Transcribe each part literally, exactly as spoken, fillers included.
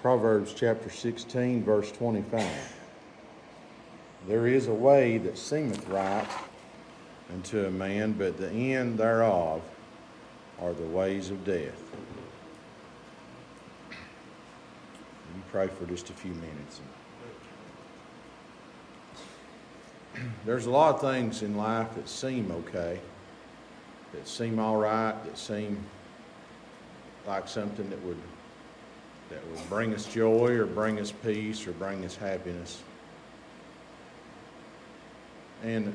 Proverbs chapter sixteen, verse twenty-five. There is a way that seemeth right unto a man, but the end thereof are the ways of death. Let me pray for just a few minutes. There's a lot of things in life that seem okay, that seem all right, that seem like something that would that would bring us joy or bring us peace or bring us happiness. And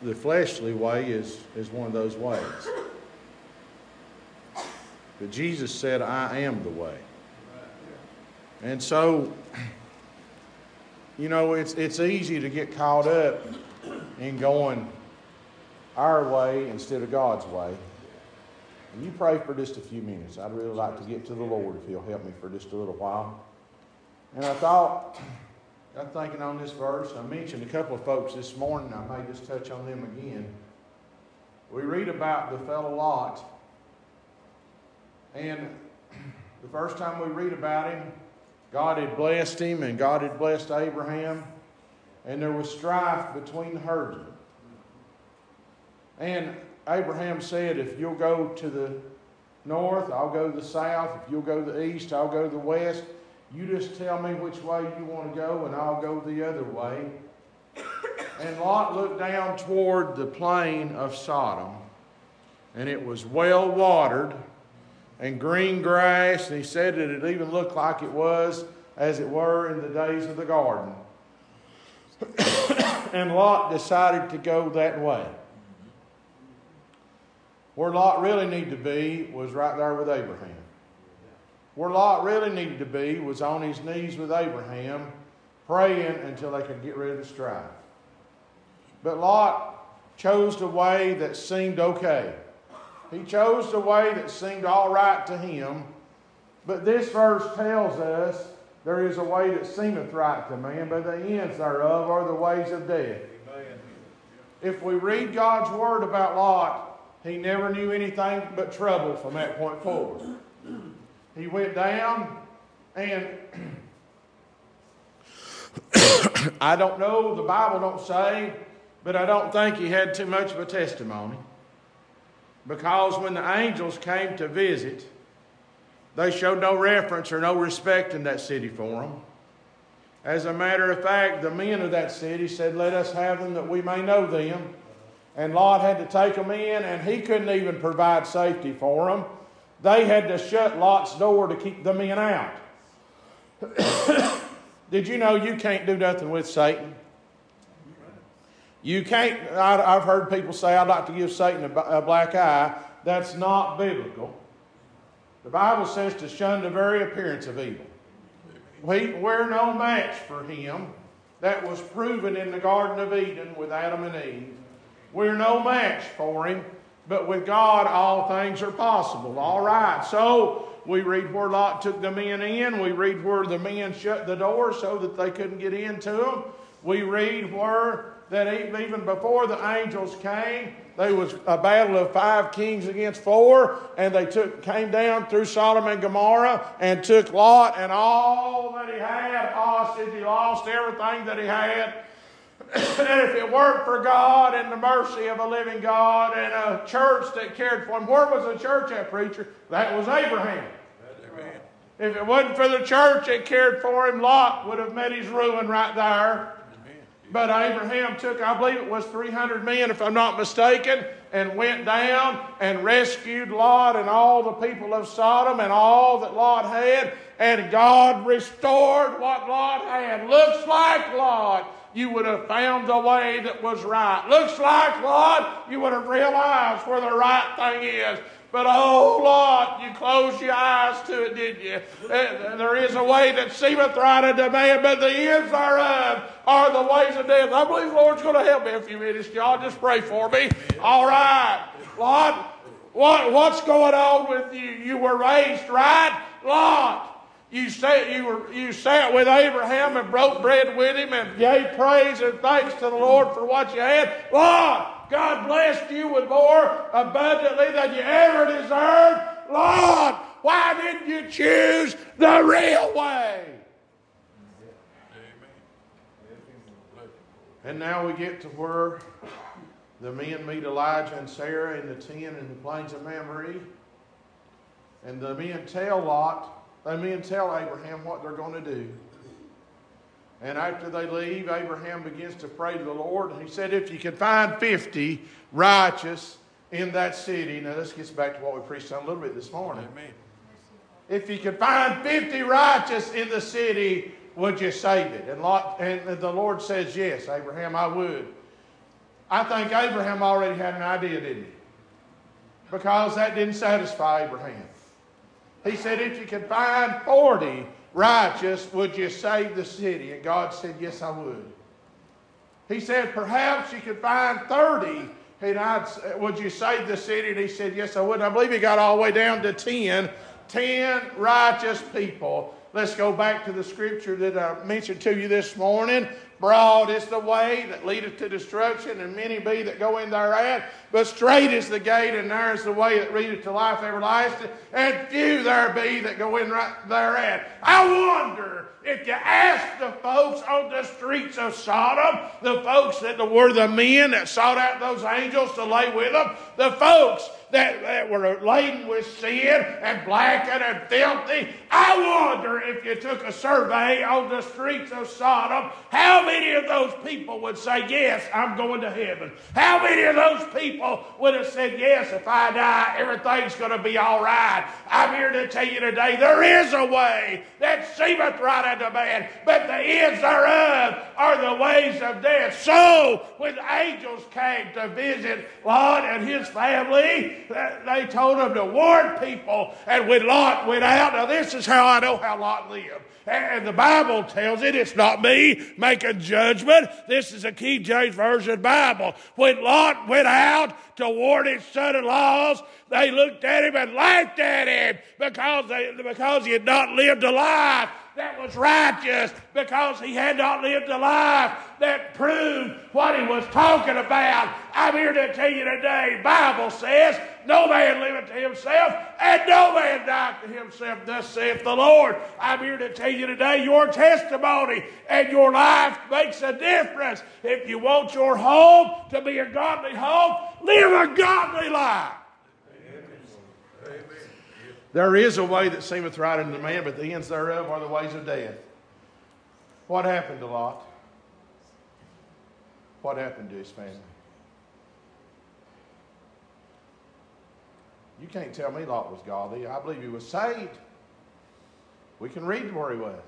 the fleshly way is, is one of those ways. But Jesus said, I am the way. And so, you know, it's it's easy to get caught up in going our way instead of God's way. And you pray for just a few minutes. I'd really like to get to the Lord if he'll help me for just a little while. And I thought, I'm thinking on this verse. I mentioned a couple of folks this morning. I may just touch on them again. We read about the fellow Lot. And the first time we read about him, God had blessed him and God had blessed Abraham. And there was strife between the herdsmen. And Abraham said, if you'll go to the north, I'll go to the south. If you'll go to the east, I'll go to the west. You just tell me which way you want to go, and I'll go the other way. And Lot looked down toward the plain of Sodom, and it was well watered and green grass, and he said that it even looked like it was, as it were, in the days of the garden. And Lot decided to go that way. Where Lot really needed to be was right there with Abraham. Where Lot really needed to be was on his knees with Abraham, praying until they could get rid of the strife. But Lot chose the way that seemed okay. He chose the way that seemed all right to him. But this verse tells us there is a way that seemeth right to man, but the ends thereof are the ways of death. Amen. If we read God's word about Lot, he never knew anything but trouble from that point forward. He went down, and I don't know, the Bible don't say, but I don't think he had too much of a testimony. Because when the angels came to visit, they showed no reference or no respect in that city for him. As a matter of fact, the men of that city said, let us have them that we may know them. And Lot had to take them in, and he couldn't even provide safety for them. They had to shut Lot's door to keep the men out. Did you know you can't do nothing with Satan? You can't. I, I've heard people say, I'd like to give Satan a, a black eye. That's not biblical. The Bible says to shun the very appearance of evil. We, we're no match for him. That was proven in the Garden of Eden with Adam and Eve. We're no match for him. But with God, all things are possible. All right. So we read where Lot took the men in. We read where the men shut the door so that they couldn't get into them. We read where that even before the angels came, there was a battle of five kings against four, and they took came down through Sodom and Gomorrah and took Lot and all that he had hostage. He lost everything that he had. And if it weren't for God and the mercy of a living God and a church that cared for him, where was the church at, preacher? That was Abraham. Amen. If it wasn't for the church that cared for him, Lot would have met his ruin right there. Amen. But Abraham took, I believe it was three hundred men, if I'm not mistaken, and went down and rescued Lot and all the people of Sodom and all that Lot had. And God restored what Lot had. Looks like Lot, you would have found the way that was right. Looks like, Lot, you would have realized where the right thing is. But oh, Lot, you closed your eyes to it, didn't you? There is a way that seemeth right unto man, but the ends thereof are the ways of death. I believe the Lord's going to help me in a few minutes, y'all. Just pray for me. All right. Lot, what, what's going on with you? You were raised right, Lot. You sat, you, were, you sat with Abraham and broke bread with him and gave praise and thanks to the Lord for what you had. Lot, God blessed you with more abundantly than you ever deserved. Lot, Why didn't you choose the real way? And now we get to where the men meet Elijah and Sarah in the tent in the plains of Mamre. And the men tell Lot, the men tell Abraham what they're going to do. And after they leave, Abraham begins to pray to the Lord. And he said, if you can find fifty righteous in that city. Now this gets back to what we preached on a little bit this morning. Amen. If you can find fifty righteous in the city, would you save it? And, Lot, and the Lord says, yes, Abraham, I would. I think Abraham already had an idea, didn't he? Because that didn't satisfy Abraham. He said, if you could find forty righteous, would you save the city? And God said, yes, I would. He said, perhaps you could find thirty, and I'd, would you save the city? And he said, yes, I would. And I believe he got all the way down to ten. ten righteous people. Let's go back to the scripture that I mentioned to you this morning. Broad is the way that leadeth to destruction, and many be that go in thereat. But straight is the gate, and narrow is the way that leadeth to life everlasting, and few there be that go in right thereat. I wonder if you ask the folks on the streets of Sodom, the folks that were the men that sought out those angels to lay with them, the folks That, that were laden with sin and blackened and filthy. I wonder if you took a survey on the streets of Sodom, how many of those people would say, yes, I'm going to heaven? How many of those people would have said, yes, if I die, everything's going to be all right? I'm here to tell you today, there is a way that seemeth right unto man, but the ends thereof are the ways of death. So when angels came to visit Lot and his family, they told him to warn people. And when Lot went out, now this is how I know how Lot lived. And the Bible tells it, it's not me making judgment. This is a King James Version Bible. When Lot went out to warn his son-in-laws, they looked at him and laughed at him because, they, because he had not lived a life that was righteous, because he had not lived a life that proved what he was talking about. I'm here to tell you today, the Bible says, no man liveth to himself, and no man dieth to himself, thus saith the Lord. I'm here to tell you today, your testimony and your life makes a difference. If you want your home to be a godly home, live a godly life. There is a way that seemeth right unto man, but the ends thereof are the ways of death. What happened to Lot? What happened to his family? You can't tell me Lot was godly. I believe he was saved. We can read where he was.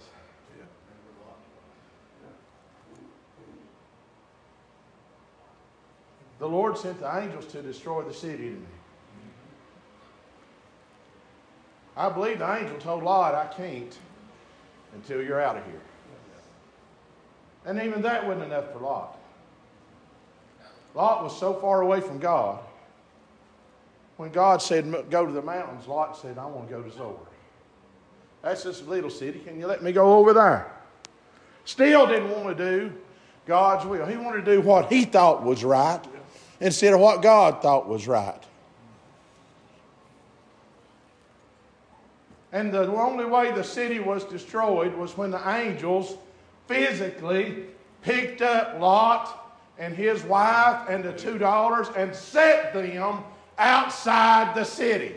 The Lord sent the angels to destroy the city, didn't he? I believe the angel told Lot, I can't until you're out of here. And even that wasn't enough for Lot. Lot was so far away from God. When God said, go to the mountains, Lot said, I want to go to Zoar. That's this little city. Can you let me go over there? Still didn't want to do God's will. He wanted to do what he thought was right instead of what God thought was right. And the only way the city was destroyed was when the angels physically picked up Lot and his wife and the two daughters and set them outside the city.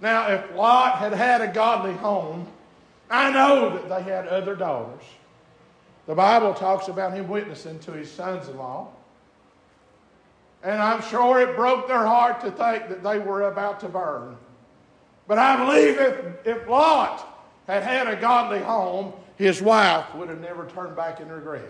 Now, if Lot had had a godly home, I know that they had other daughters. The Bible talks about him witnessing to his sons-in-law. And I'm sure it broke their heart to think that they were about to burn. But I believe if, if Lot had had a godly home, his wife would have never turned back in regret.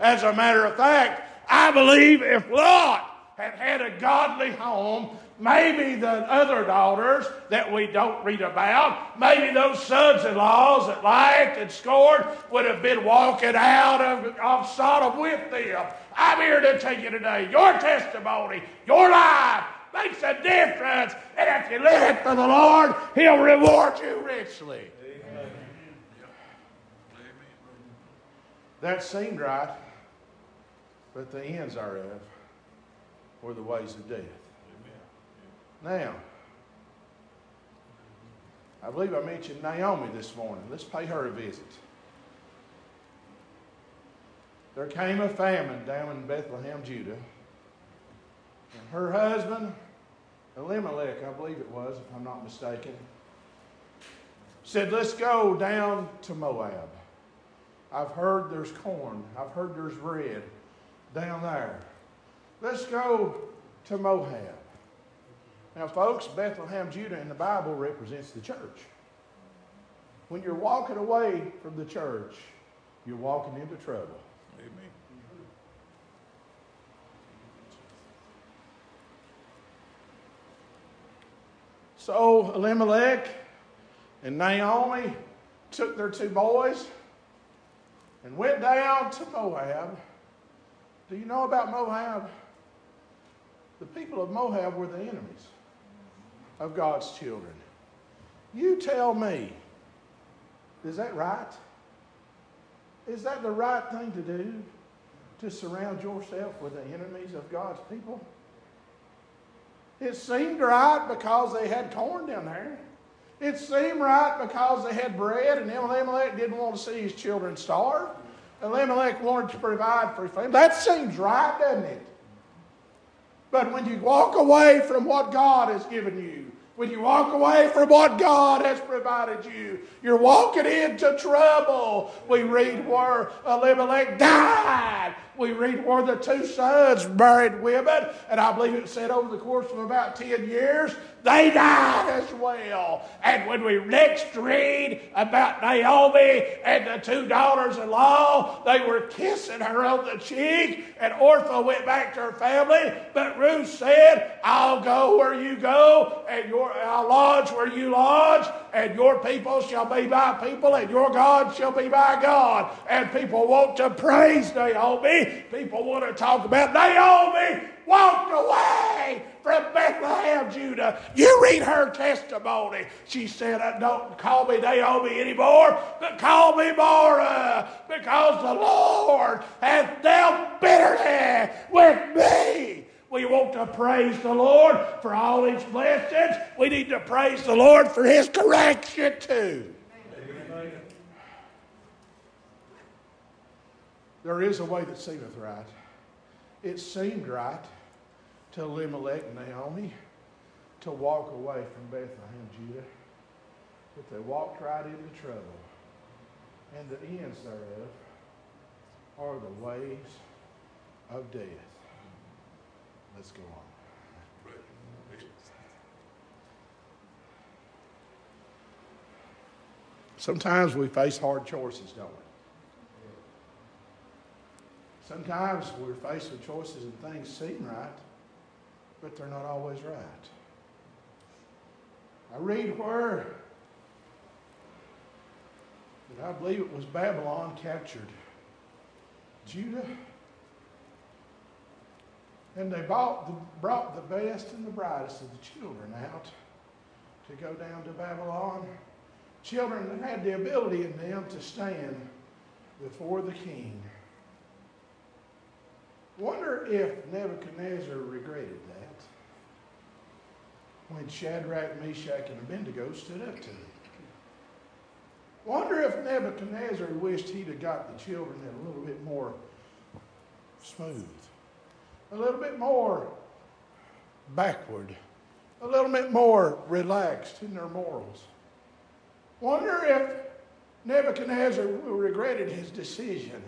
As a matter of fact, I believe if Lot had had a godly home, maybe the other daughters that we don't read about, maybe those sons-in-laws that laughed and scorned would have been walking out of, of Sodom with them. I'm here to tell you today, your testimony, your life makes a difference. And if you live it for the Lord, he'll reward you richly. Amen. That seemed right, but the ends thereof were the ways of death. Now, I believe I mentioned Naomi this morning. Let's pay her a visit. There came a famine down in Bethlehem, Judah. And her husband, Elimelech, I believe it was, if I'm not mistaken, said, let's go down to Moab. I've heard there's corn. I've heard there's bread down there. Let's go to Moab. Now, folks, Bethlehem, Judah in the Bible represents the church. When you're walking away from the church, you're walking into trouble. Amen. So Elimelech and Naomi took their two boys and went down to Moab. Do you know about Moab? The people of Moab were the enemies of God's children. You tell me, is that right? Is that the right thing to do? To surround yourself with the enemies of God's people? It seemed right because they had corn down there. It seemed right because they had bread, and Elimelech didn't want to see his children starve. Elimelech wanted to provide for his family. That seems right, doesn't it? But when you walk away from what God has given you, when you walk away from what God has provided you, you're walking into trouble. We read where Elimelech died. We read where the two sons buried women, and I believe it said over the course of about ten years, they died as well. And when we next read about Naomi and the two daughters-in-law, they were kissing her on the cheek, and Orpah went back to her family. But Ruth said, I'll go where you go, and your, I'll lodge where you lodge, and your people shall be my people, and your God shall be my God. And people want to praise Naomi. People want to talk about Naomi walked away from Bethlehem, Judah. You read her testimony. She said, don't call me Naomi anymore, but call me Mara, because the Lord hath dealt bitterly with me. We want to praise the Lord for all His blessings. We need to praise the Lord for His correction too. Amen. There is a way that seemeth right. It seemed right to Elimelech and Naomi to walk away from Bethlehem, Judah, but they walked right into trouble. And the ends thereof are the ways of death. Let's go on. Sometimes we face hard choices, don't we? Sometimes we're faced with choices and things seem right, but they're not always right. I read where, but I believe it was Babylon captured Judah, and they bought the, brought the best and the brightest of the children out to go down to Babylon. Children that had the ability in them to stand before the king. Wonder if Nebuchadnezzar regretted that when Shadrach, Meshach, and Abednego stood up to him. Wonder if Nebuchadnezzar wished he'd have got the children a little bit more smooth, a little bit more backward, a little bit more relaxed in their morals. Wonder if Nebuchadnezzar regretted his decision.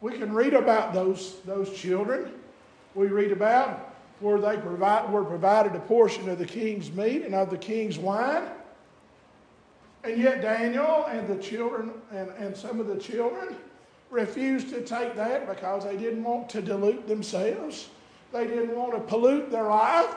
We can read about those, those children. We read about where they provide, were provided a portion of the king's meat and of the king's wine. And yet Daniel and the children and, and some of the children refused to take that because they didn't want to dilute themselves. They didn't want to pollute their life.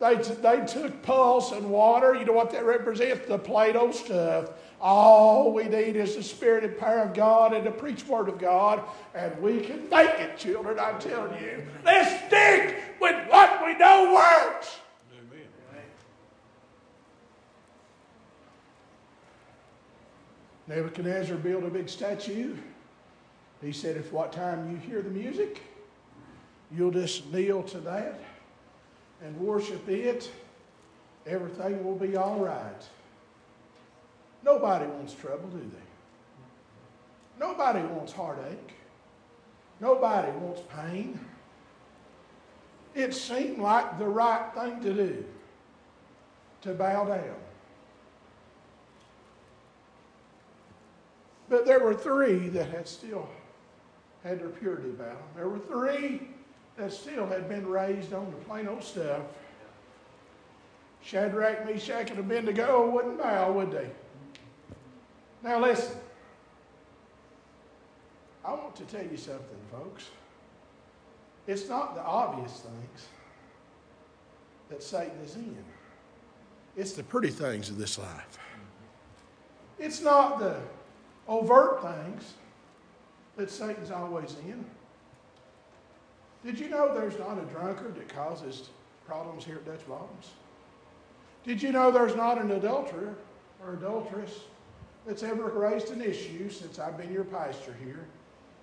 They, t- they took pulse and water. You know what that represents? The Plato stuff. All we need is the spirit and power of God and the preached word of God, and we can make it, children, I'm telling you. Let's stick with what we know works. Amen. Nebuchadnezzar built a big statue. He said, if what time you hear the music, you'll just kneel to that and worship it everything will be all right. Nobody wants trouble, do they? Nobody wants heartache. Nobody wants pain. It seemed like the right thing to do, to bow down. But there were three that had still had their purity bound. There were three that still had been raised on the plain old stuff. Shadrach, Meshach, and Abednego wouldn't bow, would they? Now listen, I want to tell you something, folks. It's not the obvious things that Satan is in. It's the pretty things of this life. It's not the overt things that Satan's always in. Did you know there's not a drunkard that causes problems here at Dutch Bottoms? Did you know there's not an adulterer or adulteress that's ever raised an issue since I've been your pastor here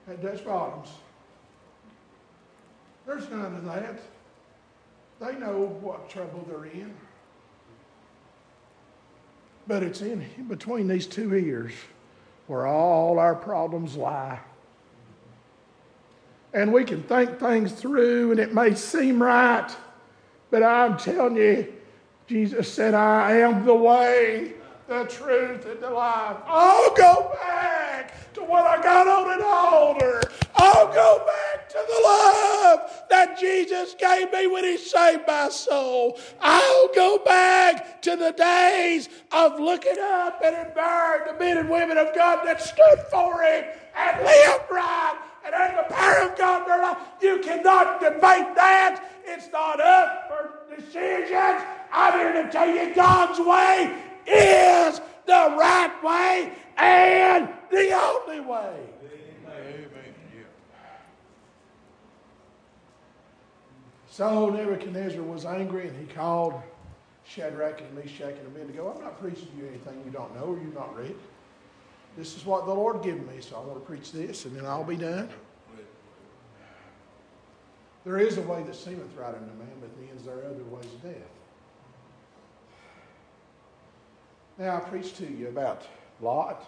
at Dutch Bottoms? There's none of that. They know what trouble they're in. But it's in between these two ears where all our problems lie. And we can think things through and it may seem right, but I'm telling you, Jesus said, I am the way, the truth, and the life. I'll go back to what I got on an altar. I'll go back to the love that Jesus gave me when he saved my soul. I'll go back to the days of looking up and admiring the men and women of God that stood for him and lived right and under the power of God in their life. You cannot debate that. It's not up for decisions. I'm here to tell you God's way is the right way and the only way. Amen. So Nebuchadnezzar was angry and he called Shadrach and Meshach and Abednego. I'm not preaching you anything you don't know or you've not read. This is what the Lord given me, so I want to preach this and then I'll be done. There is a way that seemeth right unto man, but in the ends there are other ways of death. Now, I preached to you about Lot.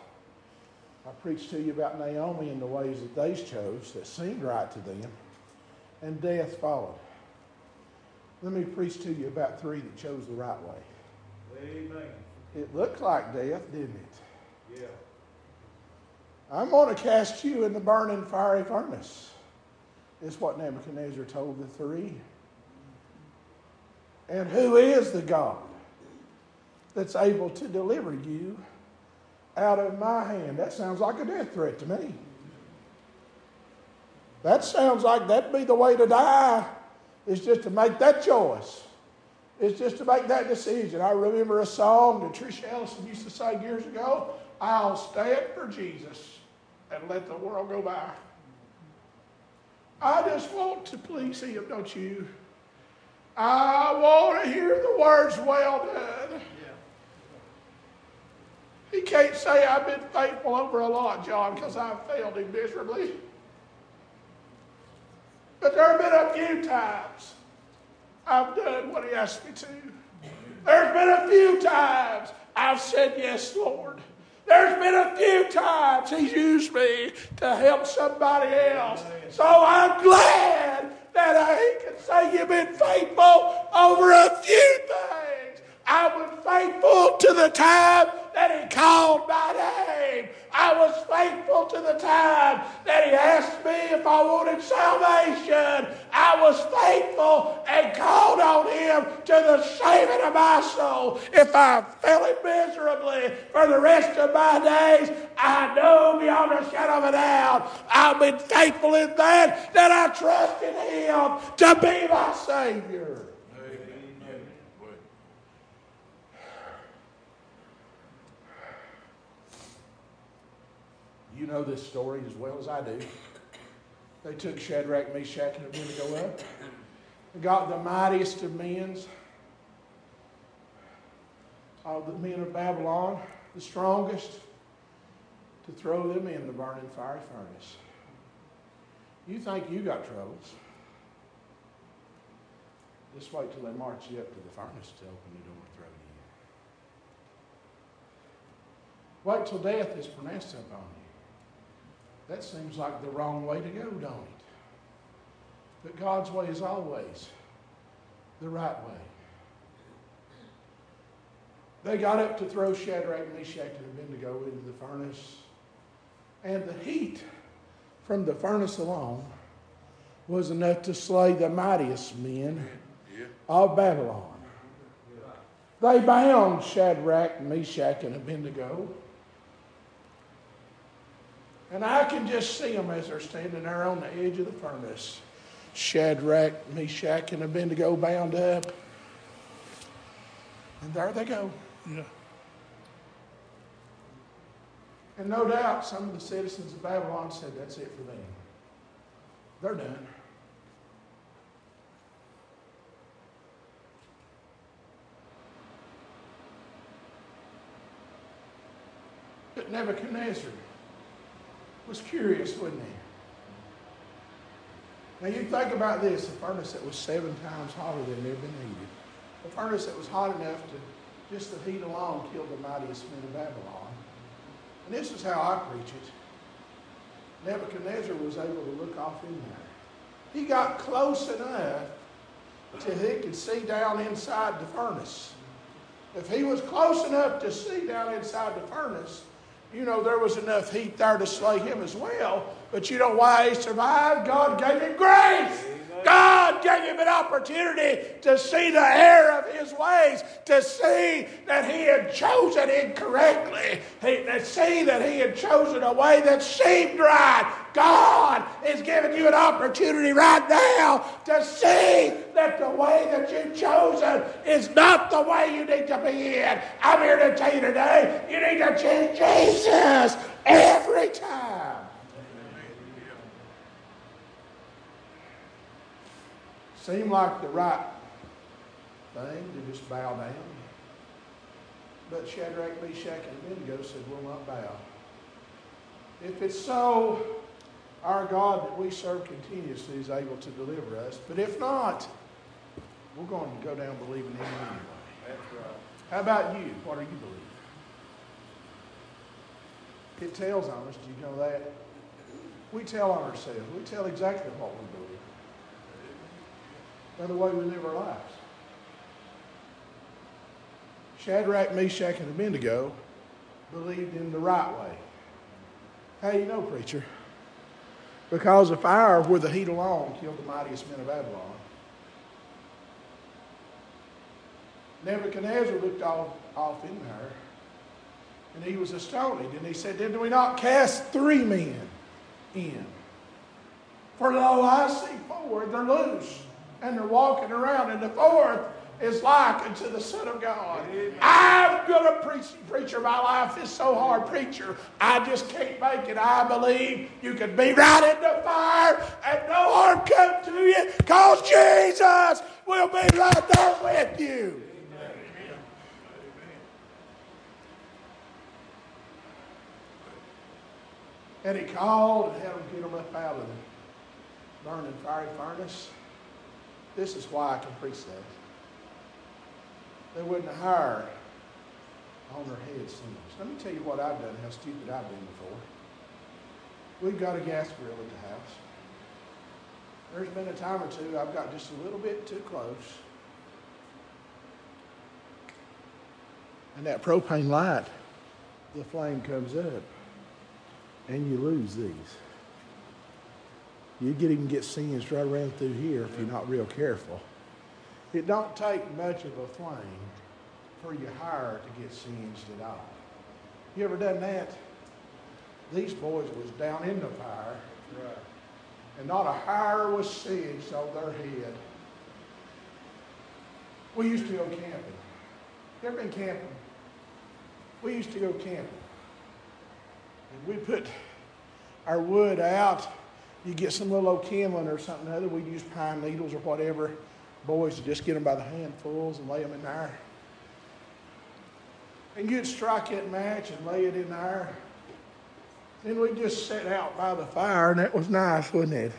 I preached to you about Naomi and the ways that they chose that seemed right to them, and death followed. Let me preach to you about three that chose the right way. Amen. It looked like death, didn't it? Yeah. I'm going to cast you in the burning fiery furnace, is what Nebuchadnezzar told the three. And who is the God that's able to deliver you out of my hand? That sounds like a death threat to me. That sounds like that'd be the way to die, is just to make that choice. It's just to make that decision. I remember a song that Trisha Ellison used to sing years ago, I'll stand for Jesus and let the world go by. I just want to please him, don't you? I want to hear the words, well done. He can't say I've been faithful over a lot, John, because I've failed him miserably. But there have been a few times I've done what he asked me to. There's been a few times I've said, yes, Lord. There's been a few times he's used me to help somebody else. So I'm glad that he can say you've been faithful over a few things. I was faithful to the time that he called my name. I was faithful to the time that he asked me if I wanted salvation. I was faithful and called on him to the saving of my soul. If I fell it miserably for the rest of my days, I know beyond a shadow of a doubt I've been faithful in that, that I trusted him to be my Savior. You know this story as well as I do. They took Shadrach, Meshach, and Abednego up. They got the mightiest of men, all the men of Babylon, the strongest, to throw them in the burning fiery furnace. You think you got troubles? Just wait till they march you up to the furnace to open the door and throw you. wait till death is pronounced upon you. That seems like the wrong way to go, don't it? But God's way is always the right way. They got up to throw Shadrach, Meshach, and Abednego into the furnace. And the heat from the furnace alone was enough to slay the mightiest men yeah. of Babylon. Yeah. They bound Shadrach, Meshach, and Abednego. And I can just see them as they're standing there on the edge of the furnace. Shadrach, Meshach, and Abednego bound up. And there they go. Yeah. And no doubt some of the citizens of Babylon said, that's it for them. They're done. But Nebuchadnezzar was curious, wasn't he? Now you think about this, a furnace that was seven times hotter than ever been heated. A furnace that was hot enough to just the heat alone kill the mightiest men of Babylon. And this is how I preach it. Nebuchadnezzar was able to look off in there. He got close enough till he could see down inside the furnace. If he was close enough to see down inside the furnace, you know there was enough heat there to slay him as well. But you know why he survived? God gave him grace. God gave him an opportunity to see the error of his ways, to see that he had chosen incorrectly, he, to see that he had chosen a way that seemed right. God is giving you an opportunity right now to see that the way that you've chosen is not the way you need to be in. I'm here to tell you today, you need to choose Jesus every time. Seemed like the right thing to just bow down. But Shadrach, Meshach, and Abednego said, we'll not bow. If it's so, our God that we serve continuously is able to deliver us. But if not, we're going to go down believing in him anyway. That's right. How about you? What are you believing? It tells on us, do you know that? We tell on ourselves. We tell exactly what we believe. By the way we live our lives. Shadrach, Meshach, and Abednego believed in the right way. How do you know, preacher? Because the fire where the heat alone killed the mightiest men of Babylon. Nebuchadnezzar looked off, off in there, and he was astonished, and he said, didn't we not cast three men in? For lo, I see four, they're loose. And they're walking around. And the fourth is like unto the Son of God. Amen. I'm going to preach, preacher. My life is so hard, preacher. I just can't make it. I believe you can be right in the fire and no harm come to you because Jesus will be right there with you. Amen. Amen. And he called and had them get them up out of the burning fiery furnace. This is why I can preach that. They wouldn't hire on their head symbols. Let me tell you what I've done, how stupid I've been before. We've got a gas grill at the house. There's been a time or two I've got just a little bit too close. And that propane light, the flame comes up. And you lose these. You get even get singed right around through here if you're not real careful. It don't take much of a flame for your hire to get singed at all. You ever done that? These boys was down in the fire, right. And not a hire was singed on their head. We used to go camping. You ever been camping? We used to go camping, and we put our wood out. You get some little old kindling or something or other. We'd use pine needles or whatever. Boys would just get them by the handfuls and lay them in there. And you'd strike that match and lay it in there. Then we'd just sit out by the fire, and that was nice, wasn't it?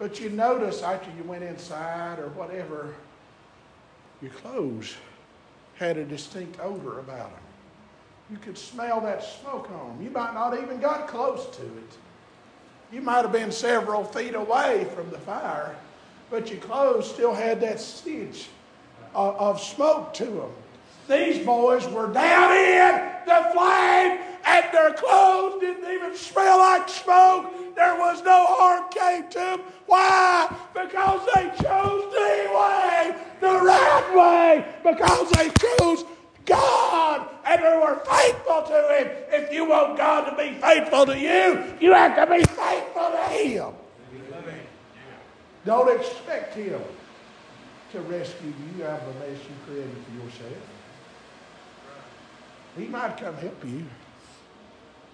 But you notice after you went inside or whatever, your clothes had a distinct odor about them. You could smell that smoke on them. You might not even got close to it. You might have been several feet away from the fire, but your clothes still had that stench of, of smoke to them. These boys were down in the flame, and their clothes didn't even smell like smoke. There was no harm came to them. Why? Because they chose the way, the right way, because they chose God, and they were faithful to Him. If you want God to be faithful to you, you have to be faithful to Him. Amen. Don't expect Him to rescue you out of the mess you created for yourself. He might come help you,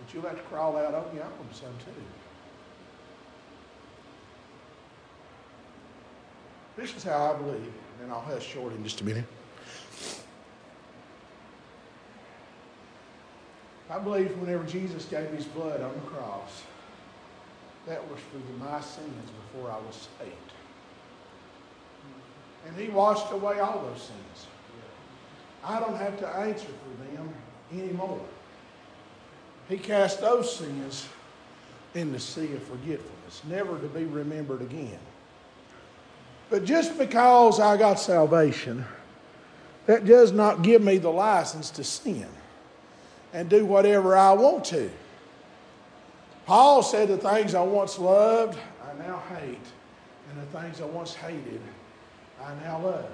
but you'll have to crawl out on your own some too. This is how I believe, and I'll hush short in just a minute. I believe whenever Jesus gave His blood on the cross, that was for my sins before I was saved. And He washed away all those sins. I don't have to answer for them anymore. He cast those sins in the sea of forgetfulness, never to be remembered again. But just because I got salvation, that does not give me the license to sin and do whatever I want to. Paul said, the things I once loved, I now hate. And the things I once hated, I now love.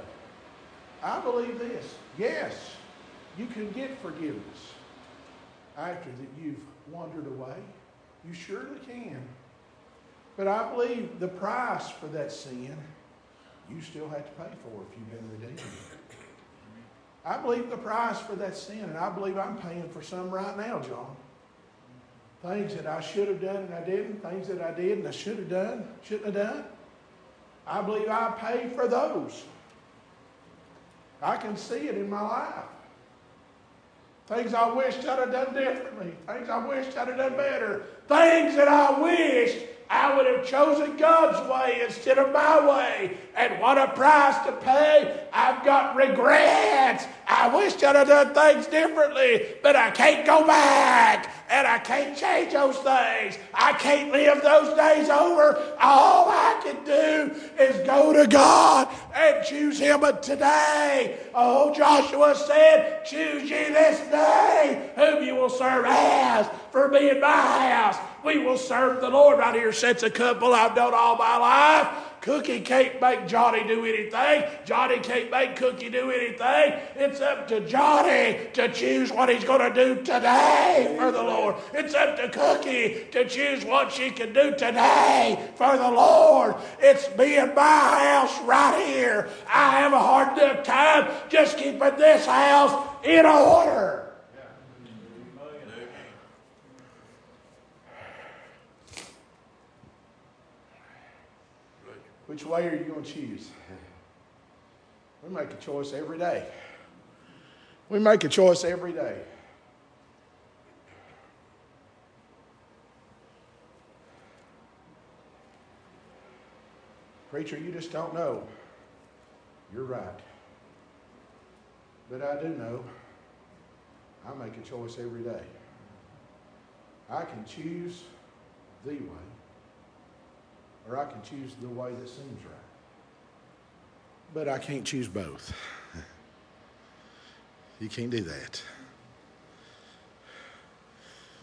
I believe this. Yes, you can get forgiveness after that you've wandered away. You surely can. But I believe the price for that sin, you still have to pay for if you've been redeemed. I believe the price for that sin, and I believe I'm paying for some right now, John. Things that I should have done and I didn't, things that I did and I should have done, shouldn't have done. I believe I paid for those. I can see it in my life. Things I wished I'd have done differently. Things I wished I'd have done better. Things that I wished I would have chosen God's way instead of my way. And what a price to pay. I've got regrets. I wished I'd have done things differently, but I can't go back. And I can't change those things. I can't live those days over. All I can do is go to God and choose Him today. Oh, Joshua said, choose ye this day whom you will serve as. For me and my house, we will serve the Lord. Right here sits a couple I've known all my life. Cookie can't make Johnny do anything. Johnny can't make Cookie do anything. It's up to Johnny to choose what he's going to do today for the Lord. It's up to Cookie to choose what she can do today for the Lord. It's me and my house right here. I have a hard enough time just keeping this house in order. Which way are you going to choose? We make a choice every day. We make a choice every day. Preacher, you just don't know. You're right. But I do know. I make a choice every day. I can choose the way, or I can choose the way that seems right. But I can't choose both. You can't do that.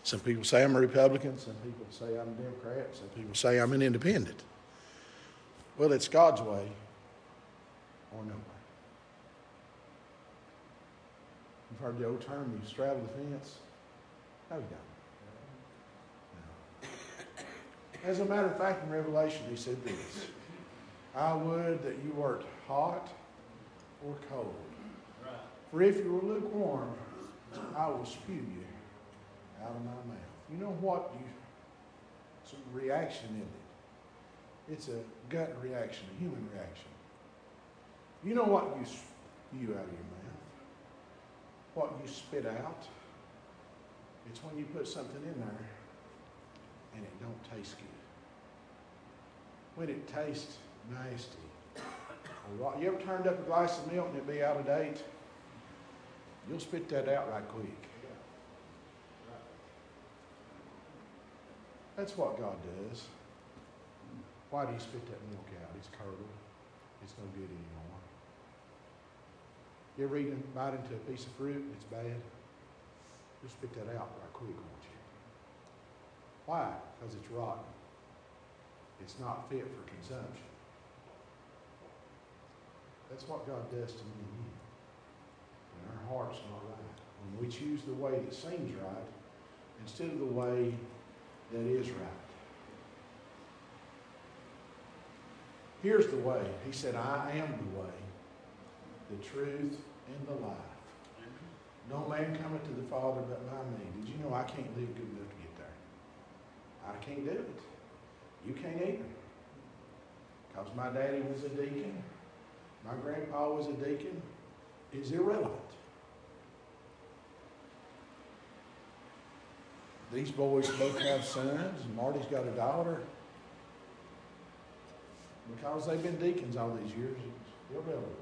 Some people say I'm a Republican. Some people say I'm a Democrat. Some people say I'm an independent. Well, it's God's way or no way. You've heard the old term, you straddle the fence. No, you don't. As a matter of fact, in Revelation, he said this, I would that you weren't hot or cold. Right. For if you were lukewarm, I will spew you out of my mouth. You know what? You, it's a reaction in it. It's a gut reaction, a human reaction. You know what you spew out of your mouth? What you spit out? It's when you put something in there and it don't taste good. When it tastes nasty. You ever turned up a glass of milk and it be out of date? You'll spit that out right quick. That's what God does. Why do you spit that milk out? It's curdled. It's no good anymore. You ever eat and bite into a piece of fruit and it's bad? Just spit that out right quick, won't you? Why? Because it's rotten. It's not fit for consumption. That's what God does to me and you. When our heart's not right. When we choose the way that seems right instead of the way that is right. Here's the way. He said, I am the way, the truth, and the life. No man cometh to the Father but by me. Did you know I can't live good enough to get there? I can't do it. You can't either. Because my daddy was a deacon. My grandpa was a deacon. It's irrelevant. These boys both have sons, and Marty's got a daughter. Because they've been deacons all these years, it's irrelevant.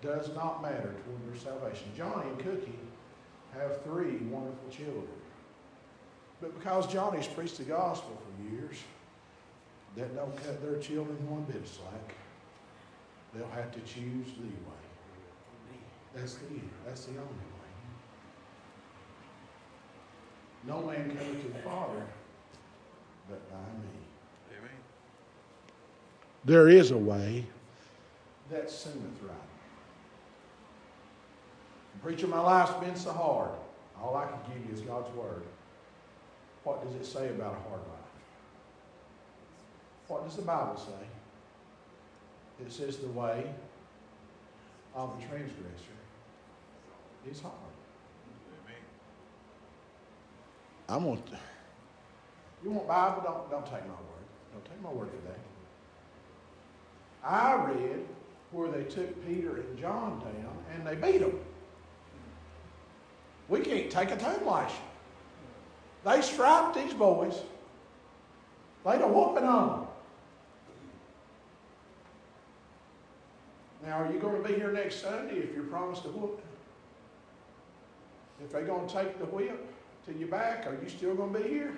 Does not matter toward their salvation. Johnny and Cookie have three wonderful children. But because Johnny's preached the gospel for years, that don't cut their children one bit of slack. They'll have to choose the way. That's the that's the only way. No man cometh to the Father but by me. Amen. There is a way that seemeth right. Preacher, my life's been so hard. All I can give you is God's word. What does it say about a hard life? What does the Bible say? It says the way of the transgressor is hard. Amen. I'm gonna. You want Bible? Don't don't take my word. Don't take my word for that. I read where they took Peter and John down and they beat them. We can't take a tomb lashing. They striped these boys. Laid a whooping on them. Now, are you going to be here next Sunday if you're promised a whooping? If they're going to take the whip to your back, are you still going to be here?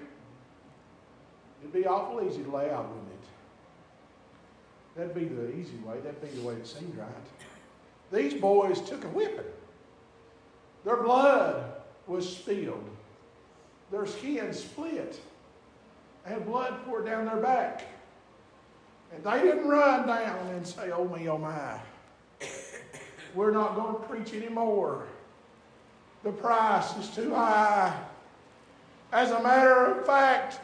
It'd be awful easy to lay out, wouldn't it? That'd be the easy way. That'd be the way it seemed right. These boys took a whipping. Their blood was spilled. Their skin split. And blood poured down their back. And they didn't run down and say, oh me, oh my. We're not going to preach anymore. The price is too high. As a matter of fact,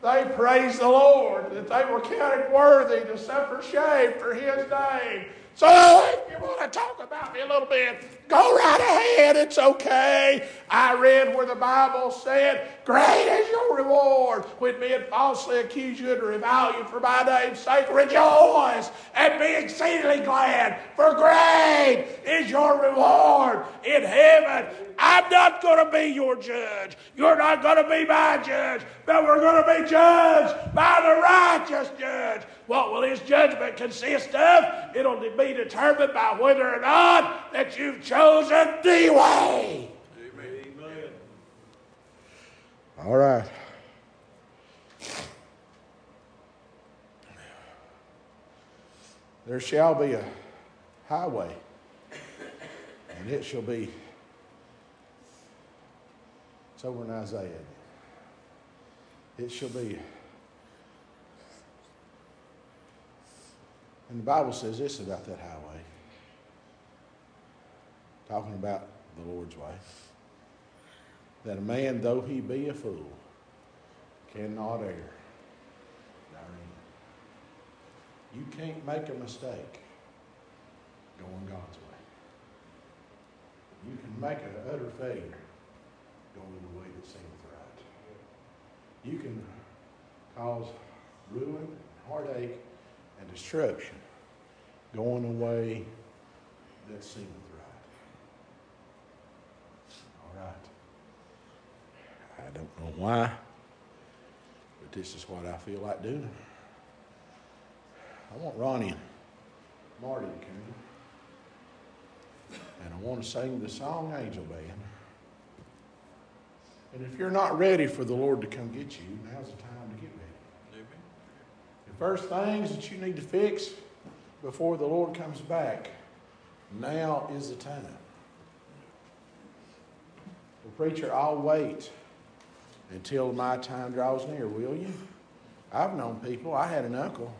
they praised the Lord that they were counted worthy to suffer shame for his name. So if you want to talk about me a little bit, go right ahead. It's okay. I read where the Bible said, great is your reward when men falsely accuse you and revile you for my name's sake. Rejoice and be exceedingly glad, for great is your reward in heaven. I'm not going to be your judge. You're not going to be my judge. But we're going to be judged by the righteous judge. What will his judgment consist of? It'll be determined by whether or not that you've chosen the way. Amen. All right. There shall be a highway, and it shall be. It's over in Isaiah. It shall be. And the Bible says this about that highway. Talking about the Lord's way. That a man, though he be a fool, cannot err therein. You can't make a mistake going God's way. You can make an utter failure going the way that seemeth right. You can cause ruin and heartache and destruction going away that seemeth right. All right. I don't know why, but this is what I feel like doing. I want Ronnie and Marty to come in, and I want to sing the song Angel Band. And if you're not ready for the Lord to come get you, now's the time to get ready. Amen. The first things that you need to fix before the Lord comes back, now is the time. Well, preacher, I'll wait until my time draws near, will you? I've known people. I had an uncle,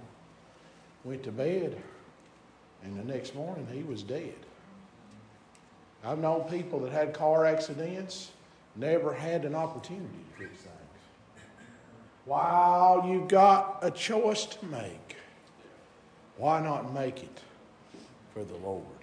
went to bed, and the next morning he was dead. I've known people that had car accidents, never had an opportunity to fix things. While you've got a choice to make, why not make it for the Lord?